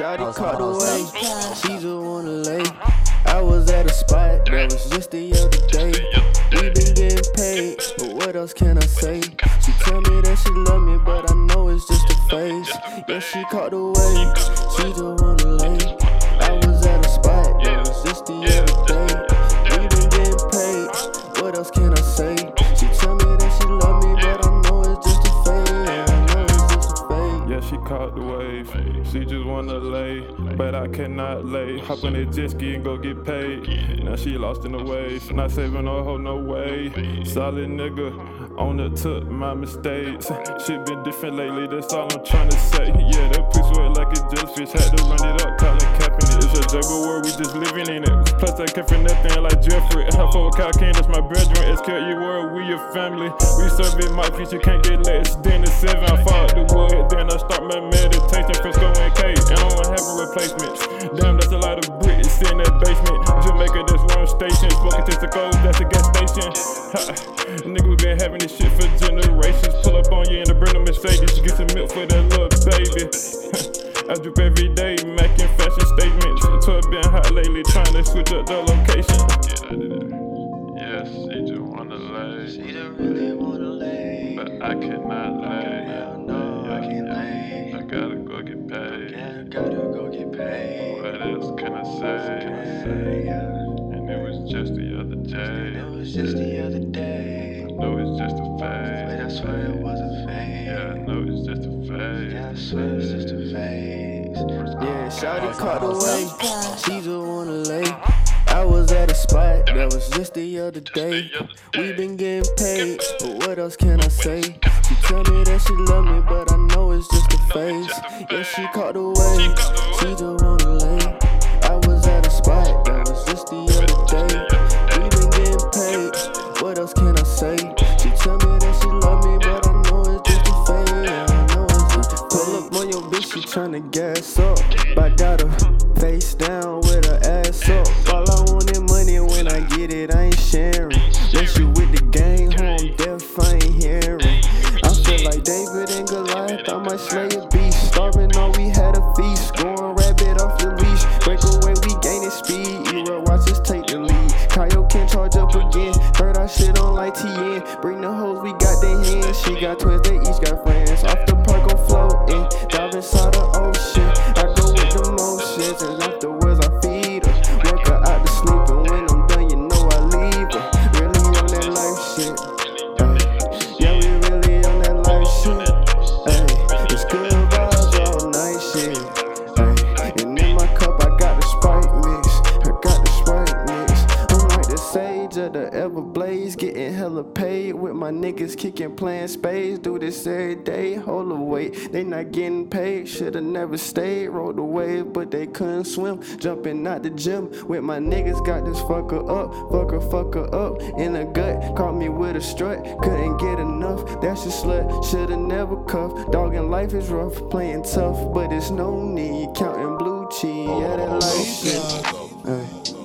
Shawty caught away, she just wanna lay. I was at a spot that was just the other day. We been getting paid, but what else can I say? She tell me that she love me, but I know it's just a phase. Yeah, she caught away, she just wanna lay. I was at a spot that was just the other day. We been getting paid, what else can I say? She tell me that she love me, but I know it's just a phase. I know it's just a phase. Yeah, she caught the wave. She just wanna lay, but I cannot lay. Hop on the jet ski and go get paid. Now she lost in the waves, not saving her hoe, no way. Solid nigga, on the tip, my mistakes. Shit been different lately, that's all I'm tryna say. Yeah, that pussy wet like a jellyfish, had to run it up, Kyl-Ken. It's a jungle where we just living in it. Plus I care for nothing like Jeffrey. I fuck with Kyl-Ken, that's my brethren. It's you where we your family. We serving my future, can't get less than a 7. I follow the wood, then I start my meditation. Frisco and K, and I don't have a replacement. Damn, that's a lot of bricks in that basement. Jamaica, that's where I'm stationed. Smoking testicles, that's a gas station. Nigga, we been having this shit for generations. Pull up on you in the Brenda Mercedes. Get some milk for that little baby. I drip every day, making fashion statements. So it's been hot lately, trying to switch up the location. Yes, she just wanna lay. She don't really wanna lay. But I cannot lay. No, I can't lay. I gotta go get paid. Yeah, gotta go get paid. What else can I say? And it was just the other day. It was just the other day. I know it's just a phase. But I swear it was a phase. Yeah, I know it's just a phase. Yeah, I swear it's just a phase. Yeah, shawty caught away. She just wanna lay. I was at a spot that was just the other day. We been getting paid, but what else can I say? She tell me that she love me, but I know it's just a phase. Yeah, she caught away, she just wanna lay. I was at a spot that was just the other day. We been getting paid, what else can I say? She tell me that she love me, but I know it's just a phase. I know it's just a phase. Pull up on your bitch, she tryna gas up. I got her face down with her ass up. I ain't sharing. That you with the gang, home deaf, I ain't hearing. I feel like David and Goliath, I might slay a beast. Starving all we had a feast, going rabbit off the leash. Break away, we gaining speed, E-Roy watch us take the lead. Kyl-Ken charge up again, heard our shit on like TN. Bring the hoes, we got their hands, she got twins, they each got friends. Off the park, I'm floating, dive inside the ocean. I go with the motions, and afterwards I feed her. Work her out to sleep, and when I'm done, you know I leave her. Really on that life shit, yeah, we really on that life shit, it's good vibes all night shit, and in my cup I got the Sprite mix, I'm like the sage of the Everblades, getting hella paid with my niggas kicking, playing spades, do this every day, hold away, they not getting paid, shoulda never stayed, rolled away, but they couldn't swim, jumping out the gym, with my niggas got this fucker up, in the gut, caught me with a strut, couldn't get enough, that's a slut, shoulda never cuffed, dogging life is rough, playing tough, but it's no need, counting blue cheese, yeah that life shit.